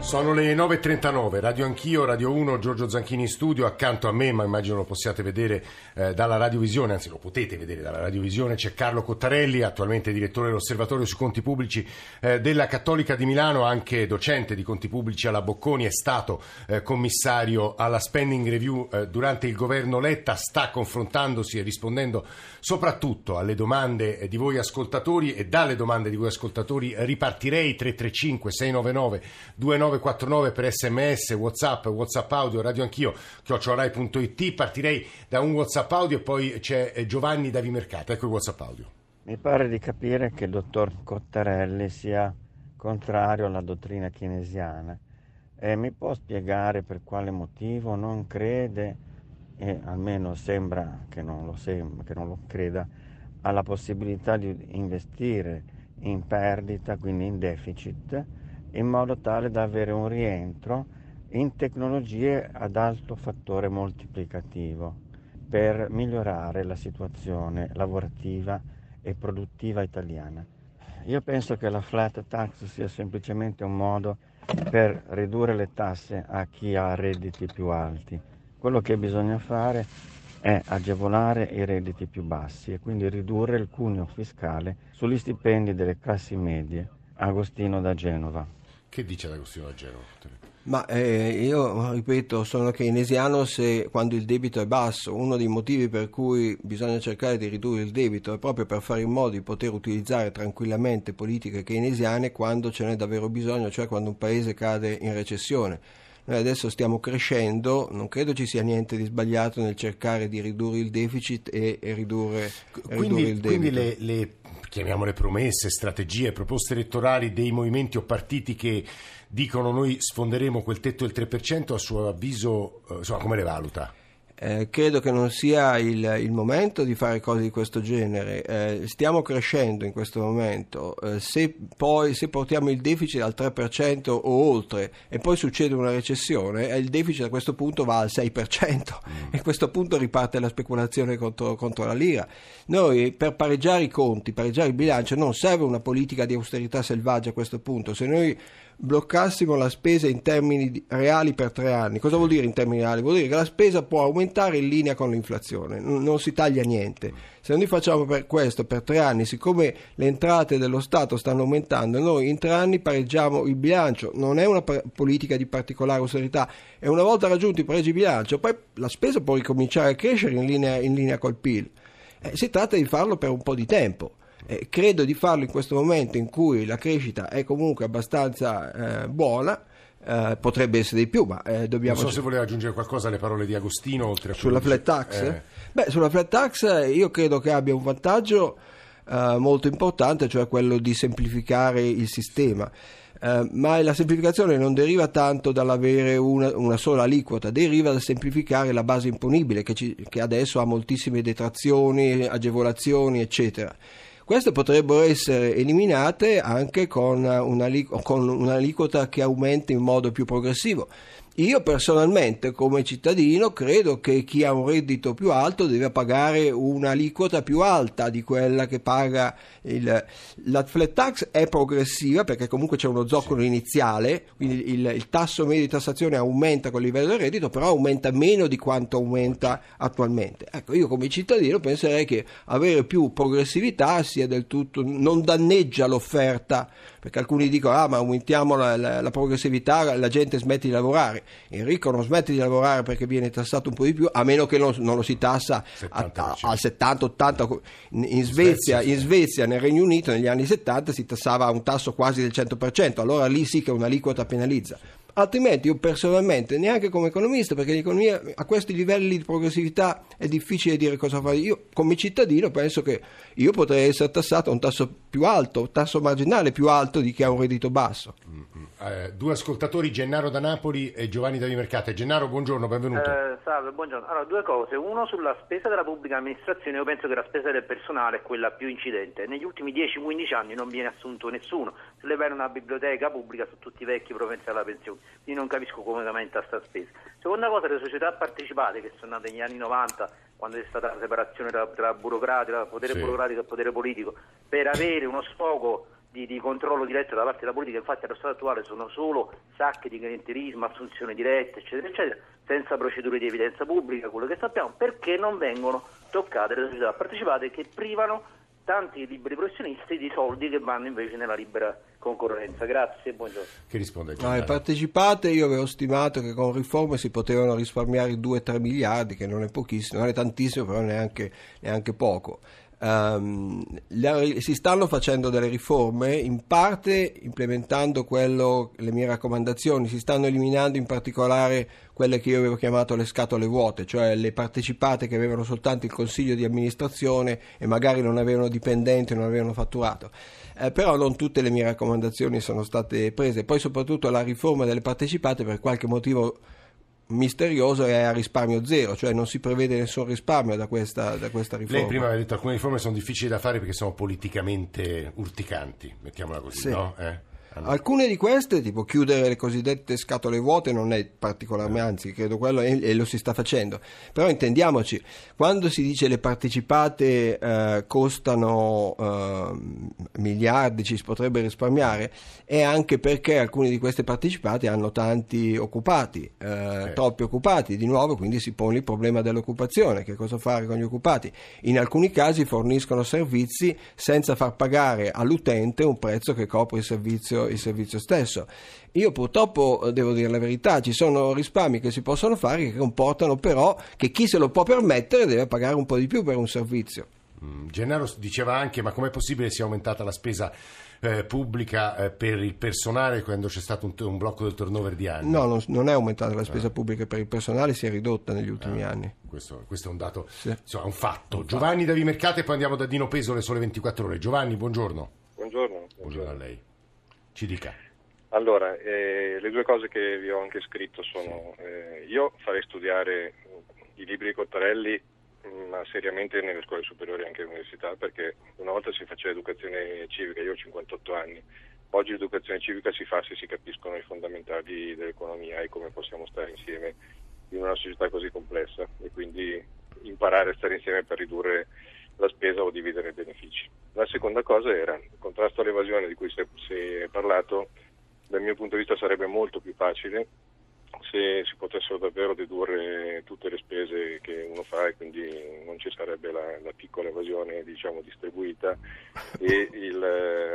Sono le 9.39, Radio Anch'io, Radio 1, Giorgio Zanchini in studio, accanto a me, ma immagino lo possiate vedere dalla radiovisione, anzi lo potete vedere dalla radiovisione, c'è Carlo Cottarelli, attualmente direttore dell'Osservatorio sui Conti Pubblici della Cattolica di Milano, anche docente di Conti Pubblici alla Bocconi, è stato commissario alla Spending Review durante il governo Letta, sta confrontandosi e rispondendo soprattutto alle domande di voi ascoltatori, e dalle domande di voi ascoltatori ripartirei 335 699 29 49 per sms, whatsapp, whatsapp audio, radio anch'io @rai.it. partirei da un whatsapp audio e poi c'è Giovanni Davi Mercato. Ecco il whatsapp audio. Mi pare di capire che il dottor Cottarelli sia contrario alla dottrina keynesiana, e mi può spiegare per quale motivo non crede, e almeno sembra che non lo creda, alla possibilità di investire in perdita, quindi in deficit, in modo tale da avere un rientro in tecnologie ad alto fattore moltiplicativo per migliorare la situazione lavorativa e produttiva italiana. Io penso che la flat tax sia semplicemente un modo per ridurre le tasse a chi ha redditi più alti. Quello che bisogna fare è agevolare i redditi più bassi e quindi ridurre il cuneo fiscale sugli stipendi delle classi medie. Agostino da Genova. Che dice Agostino da Genova? Ma io ripeto, sono keynesiano quando il debito è basso. Uno dei motivi per cui bisogna cercare di ridurre il debito è proprio per fare in modo di poter utilizzare tranquillamente politiche keynesiane quando ce n'è davvero bisogno, cioè quando un paese cade in recessione. Noi adesso stiamo crescendo, non credo ci sia niente di sbagliato nel cercare di ridurre il deficit e ridurre il debito. Quindi le chiamiamole promesse, strategie, proposte elettorali dei movimenti o partiti che dicono noi sfonderemo quel tetto del 3%, a suo avviso, insomma, come le valuta? Credo che non sia il momento di fare cose di questo genere. Stiamo crescendo in questo momento, se portiamo il deficit al 3% o oltre e poi succede una recessione, il deficit a questo punto va al 6% e a questo punto riparte la speculazione contro la lira. Noi per pareggiare i conti, pareggiare il bilancio, non serve una politica di austerità selvaggia a questo punto. Se noi bloccassimo la spesa in termini reali per 3 anni, cosa vuol dire in termini reali? Vuol dire che la spesa può aumentare in linea con l'inflazione, non si taglia niente. Se noi facciamo per questo per 3 anni, siccome le entrate dello Stato stanno aumentando, noi in 3 anni pareggiamo il bilancio. Non è una politica di particolare austerità, e una volta raggiunti i pareggi bilancio poi la spesa può ricominciare a crescere in linea col PIL. Si tratta di farlo per un po' di tempo. Credo di farlo in questo momento in cui la crescita è comunque abbastanza buona. Potrebbe essere di più, ma dobbiamo... Non so se voleva aggiungere qualcosa alle parole di Agostino oltre a sulla flat tax. Sulla flat tax io credo che abbia un vantaggio molto importante, cioè quello di semplificare il sistema. Ma la semplificazione non deriva tanto dall'avere una sola aliquota, deriva dal semplificare la base imponibile che adesso ha moltissime detrazioni, agevolazioni, eccetera. Queste potrebbero essere eliminate anche con un'aliquota che aumenti in modo più progressivo. Io personalmente, come cittadino, credo che chi ha un reddito più alto deve pagare un'aliquota più alta di quella che paga la flat tax. È progressiva perché comunque c'è uno zoccolo iniziale, quindi il tasso medio di tassazione aumenta col livello del reddito, però aumenta meno di quanto aumenta attualmente. Ecco, io come cittadino penserei che avere più progressività sia del tutto, non danneggia l'offerta, perché alcuni dicono ma aumentiamo la progressività, la gente smette di lavorare. Il ricco non smette di lavorare perché viene tassato un po' di più, a meno che non lo si tassa al 70-80. In Svezia, nel Regno Unito, negli anni 70 si tassava a un tasso quasi del 100%, allora lì sì che un'aliquota penalizza. Altrimenti io personalmente, neanche come economista, perché l'economia a questi livelli di progressività è difficile dire cosa fare, io come cittadino penso che io potrei essere tassato a un tasso più alto, un tasso marginale più alto di chi ha un reddito basso. Due ascoltatori, Gennaro da Napoli e Giovanni Davi Mercato. Gennaro, buongiorno, benvenuto. Salve, buongiorno. Allora, due cose. Uno, sulla spesa della pubblica amministrazione, io penso che la spesa del personale è quella più incidente. Negli ultimi 10-15 anni non viene assunto nessuno. Se le vai in una biblioteca pubblica, sono tutti vecchi propensi alla pensione. Io non capisco come aumenta sta spesa. Seconda cosa, le società partecipate che sono nate negli anni 90, quando c'è stata la separazione tra burocrati, tra potere burocratico e potere politico, per avere uno sfogo di controllo diretto da parte della politica. Infatti allo stato attuale sono solo sacche di clientelismo, assunzioni dirette, eccetera, eccetera, senza procedure di evidenza pubblica, quello che sappiamo, perché non vengono toccate le società partecipate che privano tanti liberi professionisti di soldi che vanno invece nella libera concorrenza. Grazie, buongiorno. Che risponde Gennaro? Partecipate, io avevo stimato che con riforme si potevano risparmiare 2-3 miliardi, che non è pochissimo, non è tantissimo, però neanche poco. Si stanno facendo delle riforme, in parte implementando le mie raccomandazioni, si stanno eliminando in particolare quelle che io avevo chiamato le scatole vuote, cioè le partecipate che avevano soltanto il consiglio di amministrazione e magari non avevano dipendenti, non avevano fatturato. Però non tutte le mie raccomandazioni sono state prese. Poi soprattutto la riforma delle partecipate, per qualche motivo misterioso, è a risparmio zero, cioè non si prevede nessun risparmio da questa riforma. Lei prima aveva detto che alcune riforme sono difficili da fare perché sono politicamente urticanti, mettiamola così, sì. No? Alcune di queste, tipo chiudere le cosiddette scatole vuote, non è particolarmente, anzi credo quello, e lo si sta facendo. Però intendiamoci, quando si dice le partecipate costano miliardi, ci si potrebbe risparmiare, è anche perché alcune di queste partecipate hanno tanti occupati, troppi occupati, di nuovo, quindi si pone il problema dell'occupazione, che cosa fare con gli occupati. In alcuni casi forniscono servizi senza far pagare all'utente un prezzo che copre il servizio stesso. Io purtroppo devo dire la verità, ci sono risparmi che si possono fare che comportano però che chi se lo può permettere deve pagare un po' di più per un servizio. Gennaro diceva anche, ma com'è possibile sia aumentata la spesa pubblica per il personale quando c'è stato un blocco del turnover di anni? No, non è aumentata la spesa pubblica per il personale, si è ridotta negli ultimi anni. Questo è un dato, sì. Insomma, è un fatto. Giovanni Davi Mercato, e poi andiamo da Dino Pesole, Sole 24 Ore. Giovanni, buongiorno. Buongiorno a lei. Ci dica. Allora, le due cose che vi ho anche scritto sono, io farei studiare i libri di Cottarelli, ma seriamente, nelle scuole superiori e anche all'università, perché una volta si faceva educazione civica, io ho 58 anni, oggi l'educazione civica si fa se si capiscono i fondamentali dell'economia e come possiamo stare insieme in una società così complessa, e quindi imparare a stare insieme per ridurre la spesa o dividere i benefici. La seconda cosa era il contrasto all'evasione, di cui si è parlato. Dal mio punto di vista sarebbe molto più facile se si potessero davvero dedurre tutte le spese che uno fa, e quindi non ci sarebbe la piccola evasione, diciamo, distribuita, e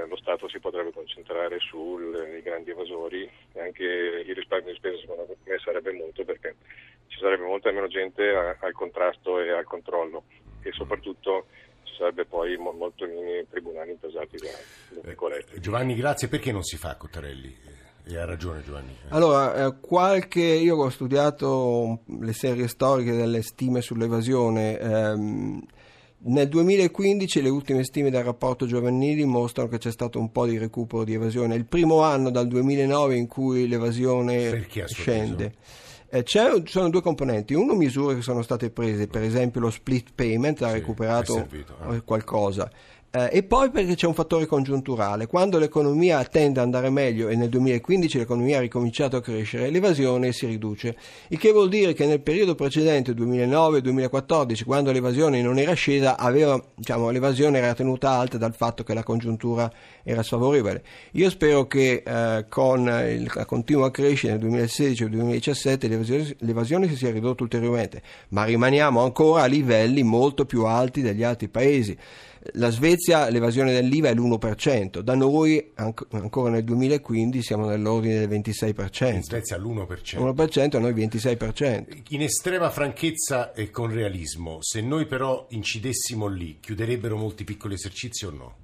lo Stato si potrebbe concentrare sui grandi evasori. Anche il risparmio di spesa secondo me sarebbe molto, perché ci sarebbe molta meno gente al contrasto e al controllo, e soprattutto ci sarebbe poi molto tribunali impesati da piccoletti. Giovanni, grazie. Perché non si fa Cottarelli? Ha ragione Giovanni. Allora, io ho studiato le serie storiche delle stime sull'evasione. Nel 2015 le ultime stime del rapporto Giovannini mostrano che c'è stato un po' di recupero di evasione. È il primo anno dal 2009 in cui l'evasione scende. Sono due componenti: uno, misure che sono state prese, per esempio lo split payment ha recuperato qualcosa, e poi perché c'è un fattore congiunturale. Quando l'economia tende ad andare meglio, e nel 2015 l'economia ha ricominciato a crescere, l'evasione si riduce, il che vuol dire che nel periodo precedente, 2009-2014, quando l'evasione non era scesa, l'evasione era tenuta alta dal fatto che la congiuntura era sfavorevole. Io spero che con la continua crescita nel 2016-2017 l'evasione si sia ridotta ulteriormente, ma rimaniamo ancora a livelli molto più alti degli altri paesi. La Svezia, l'evasione dell'IVA è l'1%, da noi ancora nel 2015 siamo nell'ordine del 26%. In Svezia l'1%. 1%, noi 26%. In estrema franchezza e con realismo, se noi però incidessimo lì, chiuderebbero molti piccoli esercizi o no?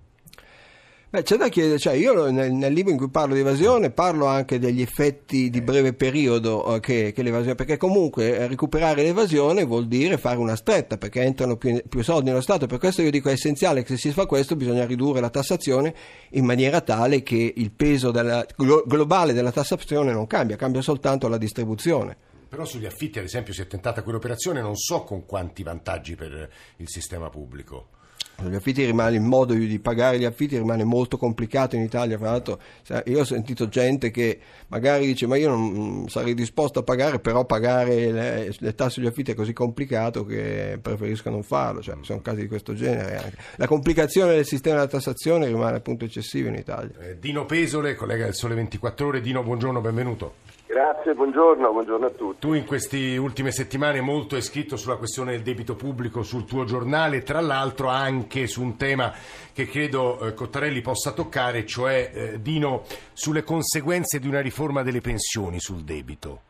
C'è da chiedere, io nel libro in cui parlo di evasione parlo anche degli effetti di breve periodo che l'evasione, perché comunque recuperare l'evasione vuol dire fare una stretta, perché entrano più soldi nello Stato. Per questo io dico è essenziale che, se si fa questo, bisogna ridurre la tassazione in maniera tale che il peso globale della tassazione non cambia soltanto la distribuzione. Però sugli affitti, ad esempio, si è tentata quell'operazione, non so con quanti vantaggi per il sistema pubblico. Gli affitti rimane, il modo di pagare gli affitti rimane molto complicato in Italia. Fra l'altro io ho sentito gente che magari dice ma io non sarei disposto a pagare, però pagare le tasse degli affitti è così complicato che preferisco non farlo, cioè sono casi di questo genere anche. La complicazione del sistema della tassazione rimane appunto eccessiva in Italia. Dino Pesole, collega del Sole 24 Ore. Dino, buongiorno, benvenuto. Grazie, buongiorno a tutti. Tu in queste ultime settimane molto hai scritto sulla questione del debito pubblico sul tuo giornale, tra l'altro anche su un tema che credo Cottarelli possa toccare, cioè Dino, sulle conseguenze di una riforma delle pensioni sul debito.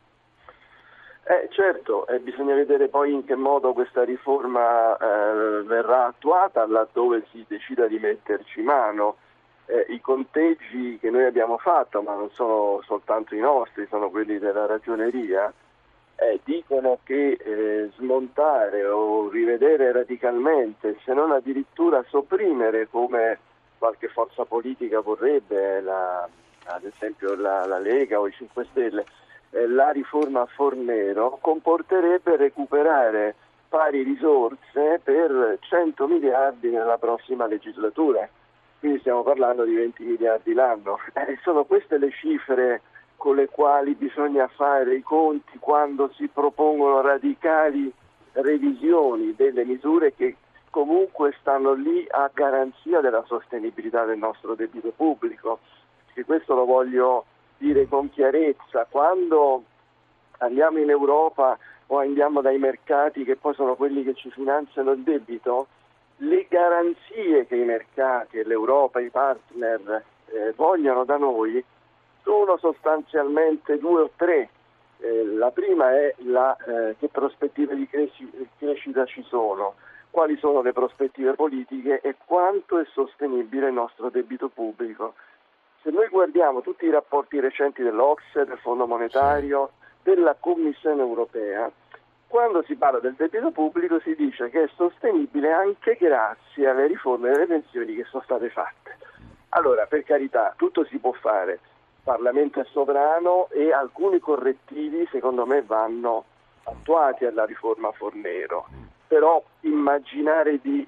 Certo, bisogna vedere poi in che modo questa riforma verrà attuata laddove si decida di metterci mano. I conteggi che noi abbiamo fatto, ma non sono soltanto i nostri, sono quelli della ragioneria, dicono che smontare o rivedere radicalmente, se non addirittura sopprimere, come qualche forza politica vorrebbe, ad esempio la Lega o i 5 Stelle, la riforma Fornero, comporterebbe recuperare pari risorse per 100 miliardi nella prossima legislatura. Quindi stiamo parlando di 20 miliardi l'anno. Sono queste le cifre con le quali bisogna fare i conti quando si propongono radicali revisioni delle misure che comunque stanno lì a garanzia della sostenibilità del nostro debito pubblico. E questo lo voglio dire con chiarezza. Quando andiamo in Europa o andiamo dai mercati, che poi sono quelli che ci finanziano il debito, le garanzie che i mercati e l'Europa, i partner, vogliono da noi sono sostanzialmente due o tre. La prima è che prospettive di crescita ci sono, quali sono le prospettive politiche e quanto è sostenibile il nostro debito pubblico. Se noi guardiamo tutti i rapporti recenti dell'OCSE, del Fondo Monetario, della Commissione europea, quando si parla del debito pubblico si dice che è sostenibile anche grazie alle riforme delle pensioni che sono state fatte. Allora, per carità, tutto si può fare, il Parlamento è sovrano e alcuni correttivi secondo me vanno attuati alla riforma Fornero, però immaginare di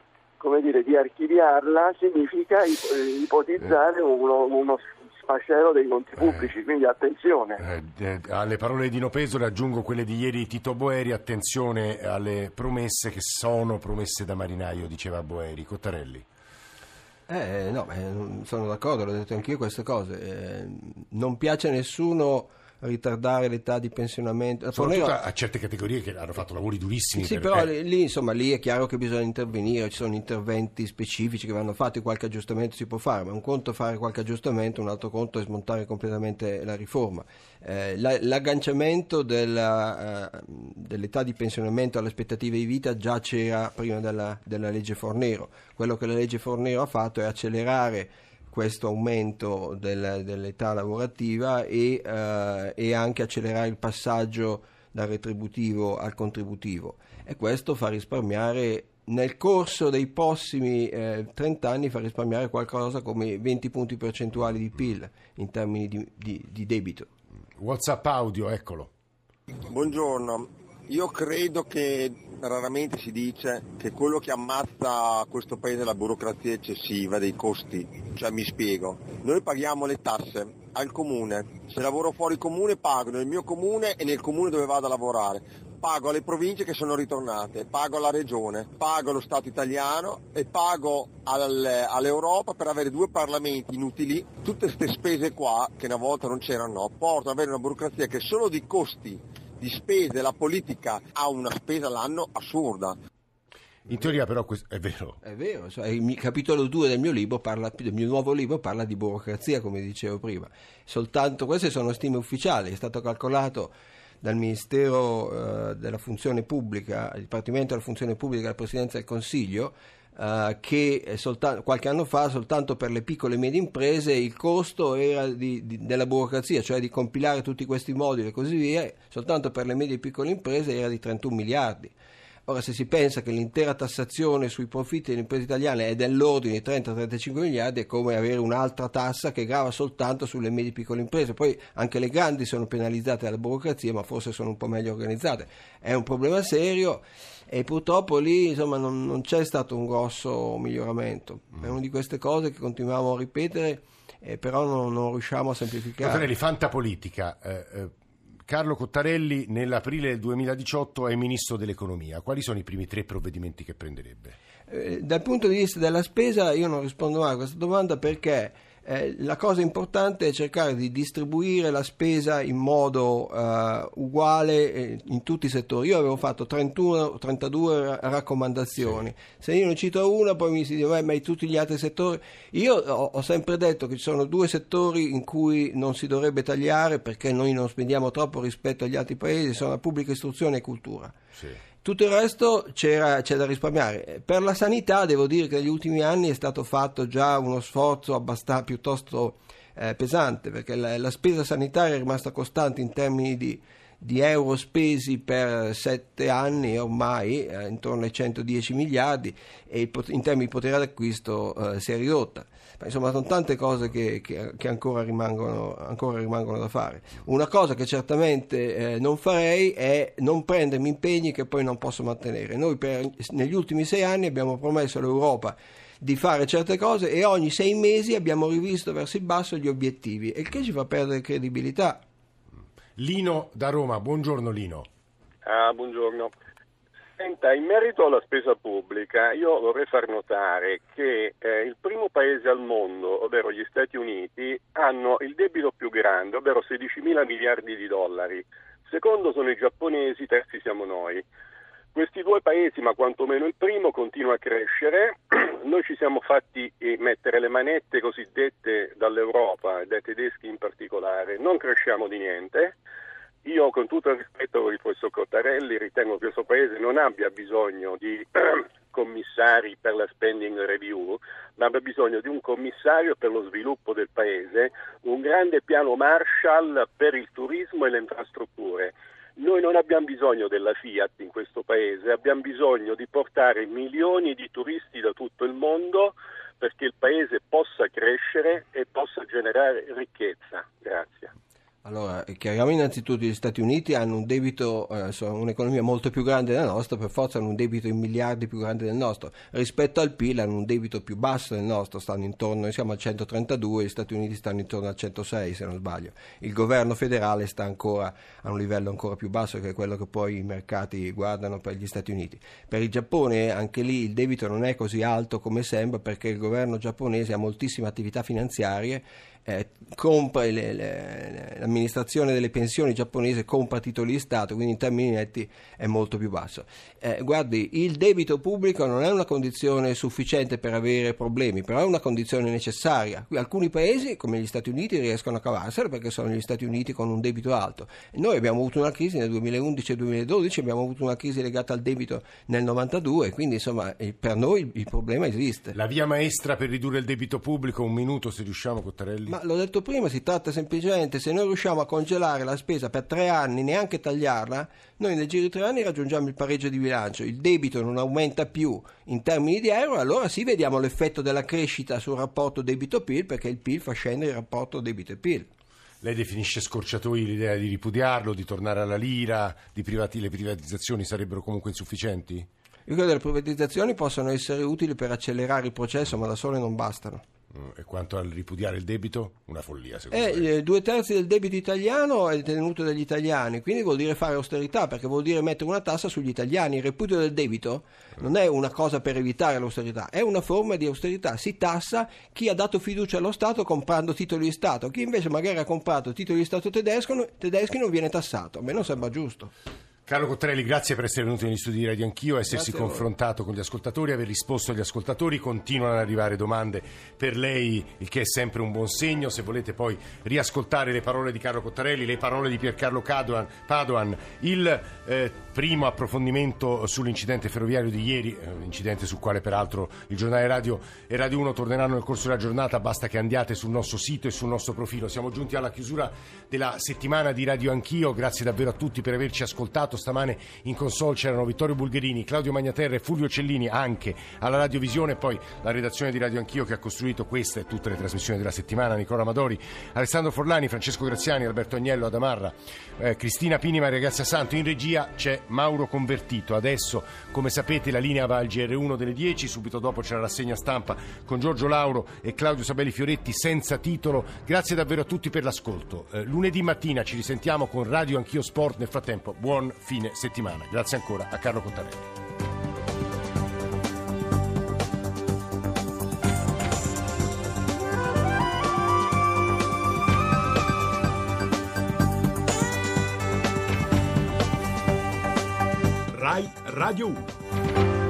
archiviarla significa ipotizzare uno fascello dei conti pubblici, quindi attenzione. Alle parole di Dino Pesole aggiungo quelle di ieri di Tito Boeri: attenzione alle promesse che sono promesse da marinaio, diceva Boeri. Cottarelli. No, sono d'accordo, l'ho detto anch'io queste cose. Non piace a nessuno ritardare l'età di pensionamento, soprattutto a certe categorie che hanno fatto lavori durissimi. Sì, però lì è chiaro che bisogna intervenire, ci sono interventi specifici che vanno fatti, qualche aggiustamento si può fare, ma un conto è fare qualche aggiustamento, un altro conto è smontare completamente la riforma. L'agganciamento dell'età di pensionamento alle aspettative di vita già c'era prima della legge Fornero. Quello che la legge Fornero ha fatto è accelerare questo aumento dell'età lavorativa e anche accelerare il passaggio dal retributivo al contributivo, e questo fa risparmiare nel corso dei prossimi 30 anni fa risparmiare qualcosa come 20 punti percentuali di PIL in termini di debito. WhatsApp audio, eccolo. Buongiorno, io credo che raramente si dice che quello che ammazza questo paese è la burocrazia eccessiva dei costi, cioè mi spiego, noi paghiamo le tasse al comune, se lavoro fuori comune pago nel mio comune e nel comune dove vado a lavorare, pago alle province che sono ritornate, pago alla regione, pago allo Stato italiano e pago all'Europa per avere due parlamenti inutili. Tutte queste spese qua, che una volta non c'erano, portano ad avere una burocrazia che solo di costi di spese, la politica ha una spesa l'anno assurda. In teoria però questo è vero. È vero, cioè, il capitolo 2 del mio nuovo libro parla di burocrazia, come dicevo prima. Soltanto queste sono stime ufficiali, è stato calcolato dal Ministero della Funzione Pubblica, il Dipartimento della Funzione Pubblica della Presidenza del Consiglio, che qualche anno fa soltanto per le piccole e medie imprese il costo era della burocrazia, cioè di compilare tutti questi moduli e così via, soltanto per le medie e piccole imprese era di 31 miliardi. Ora, se si pensa che l'intera tassazione sui profitti delle imprese italiane è dell'ordine di 30-35 miliardi, è come avere un'altra tassa che grava soltanto sulle medie e piccole imprese. Poi anche le grandi sono penalizzate dalla burocrazia, ma forse sono un po' meglio organizzate. È un problema serio e purtroppo lì insomma non c'è stato un grosso miglioramento. È una di queste cose che continuiamo a ripetere, però non riusciamo a semplificare. Cottarelli, fantapolitica. Carlo Cottarelli nell'aprile del 2018 è ministro dell'economia. Quali sono i primi tre provvedimenti che prenderebbe? Dal punto di vista della spesa io non rispondo mai a questa domanda, perché la cosa importante è cercare di distribuire la spesa in modo uguale in tutti i settori. Io avevo fatto 32 raccomandazioni, sì. Se io ne cito una poi mi si dice ma in tutti gli altri settori. Io ho sempre detto che ci sono due settori in cui non si dovrebbe tagliare, perché noi non spendiamo troppo rispetto agli altri paesi: sono la pubblica istruzione e cultura, sì. Tutto il resto c'è da risparmiare. Per la sanità devo dire che negli ultimi anni è stato fatto già uno sforzo piuttosto pesante, perché la spesa sanitaria è rimasta costante in termini di euro spesi per 7 anni ormai, intorno ai 110 miliardi, e in termini di potere d'acquisto si è ridotta. Insomma, sono tante cose che ancora rimangono da fare. Una cosa che certamente non farei è non prendermi impegni che poi non posso mantenere. Noi negli ultimi 6 anni abbiamo promesso all'Europa di fare certe cose e ogni 6 mesi abbiamo rivisto verso il basso gli obiettivi, e che ci fa perdere credibilità. Lino da Roma, buongiorno Lino. Buongiorno. Senta, in merito alla spesa pubblica, io vorrei far notare che il primo paese al mondo, ovvero gli Stati Uniti, hanno il debito più grande, ovvero 16.000 miliardi di dollari. Secondo sono i giapponesi, terzi siamo noi. Questi due paesi, ma quantomeno il primo, continua a crescere. Noi ci siamo fatti mettere le manette cosiddette dall'Europa, dai tedeschi in particolare, non cresciamo di niente. Io, con tutto il rispetto per il professor Cottarelli, ritengo che questo Paese non abbia bisogno di commissari per la Spending Review, ma abbia bisogno di un commissario per lo sviluppo del Paese, un grande piano Marshall per il turismo e le infrastrutture. Noi non abbiamo bisogno della Fiat in questo Paese, abbiamo bisogno di portare milioni di turisti da tutto il mondo perché il Paese possa crescere e possa generare ricchezza. Grazie. Allora, chiaramente innanzitutto gli Stati Uniti hanno un debito, sono un'economia molto più grande della nostra, per forza hanno un debito in miliardi più grande del nostro. Rispetto al PIL hanno un debito più basso del nostro, noi siamo al 132, gli Stati Uniti stanno intorno al 106 se non sbaglio. Il governo federale sta ancora a un livello ancora più basso, che è quello che poi i mercati guardano per gli Stati Uniti. Per il Giappone anche lì il debito non è così alto come sembra, perché il governo giapponese ha moltissime attività finanziarie, compra l'amministrazione delle pensioni giapponese, compra titoli di Stato, quindi in termini netti è molto più basso. Guardi, il debito pubblico non è una condizione sufficiente per avere problemi, però è una condizione necessaria. Alcuni paesi come gli Stati Uniti riescono a cavarsela perché sono gli Stati Uniti con un debito alto. Noi abbiamo avuto una crisi nel 2011 e 2012, abbiamo avuto una crisi legata al debito nel 92, quindi insomma per noi il problema esiste. La via maestra per ridurre il debito pubblico, un minuto se riusciamo, Cottarelli. Ma l'ho detto prima, si tratta semplicemente, se noi riusciamo a congelare la spesa per 3 anni, neanche tagliarla, noi nel giro di 3 anni raggiungiamo il pareggio di bilancio, il debito non aumenta più in termini di euro, allora sì vediamo l'effetto della crescita sul rapporto debito-PIL, perché il PIL fa scendere il rapporto debito-PIL. Lei definisce scorciatoio l'idea di ripudiarlo, di tornare alla lira, le privatizzazioni sarebbero comunque insufficienti? Io credo che le privatizzazioni possono essere utili per accelerare il processo, ma da sole non bastano. E quanto al ripudiare il debito? Una follia, secondo me. 2/3 del debito italiano è tenuto dagli italiani, quindi vuol dire fare austerità, perché vuol dire mettere una tassa sugli italiani. Il ripudio del debito non è una cosa per evitare l'austerità, è una forma di austerità. Si tassa chi ha dato fiducia allo Stato comprando titoli di Stato, chi invece magari ha comprato titoli di Stato tedeschi non viene tassato. A me non sembra giusto. Carlo Cottarelli, grazie per essere venuto negli studi di Radio Anch'io, essersi confrontato con gli ascoltatori, aver risposto agli ascoltatori. Continuano ad arrivare domande per lei, il che è sempre un buon segno. Se volete poi riascoltare le parole di Carlo Cottarelli, le parole di Piercarlo Padoan, il primo approfondimento sull'incidente ferroviario di ieri, incidente sul quale peraltro il giornale Radio e Radio 1 torneranno nel corso della giornata, basta che andiate sul nostro sito e sul nostro profilo. Siamo giunti alla chiusura della settimana di Radio Anch'io, grazie davvero a tutti per averci ascoltato. Mercato. Stamane in console c'erano Vittorio Bulgherini, Claudio Magnaterra e Fulvio Cellini, anche alla radiovisione. Poi la redazione di Radio Anch'io, che ha costruito questa e tutte le trasmissioni della settimana: Nicola Madori, Alessandro Forlani, Francesco Graziani, Alberto Agnello, Adamarra, Cristina Pinima e Ragazza Santo. In regia c'è Mauro Convertito. Adesso, come sapete, la linea va al GR1 delle 10, subito dopo c'è la rassegna stampa con Giorgio Lauro e Claudio Sabelli Fioretti, senza titolo. Grazie davvero a tutti per l'ascolto. Lunedì mattina ci risentiamo con Radio Anch'io Sport. Nel frattempo, buon fine settimana. Grazie ancora a Carlo Cottarelli. Radio 1.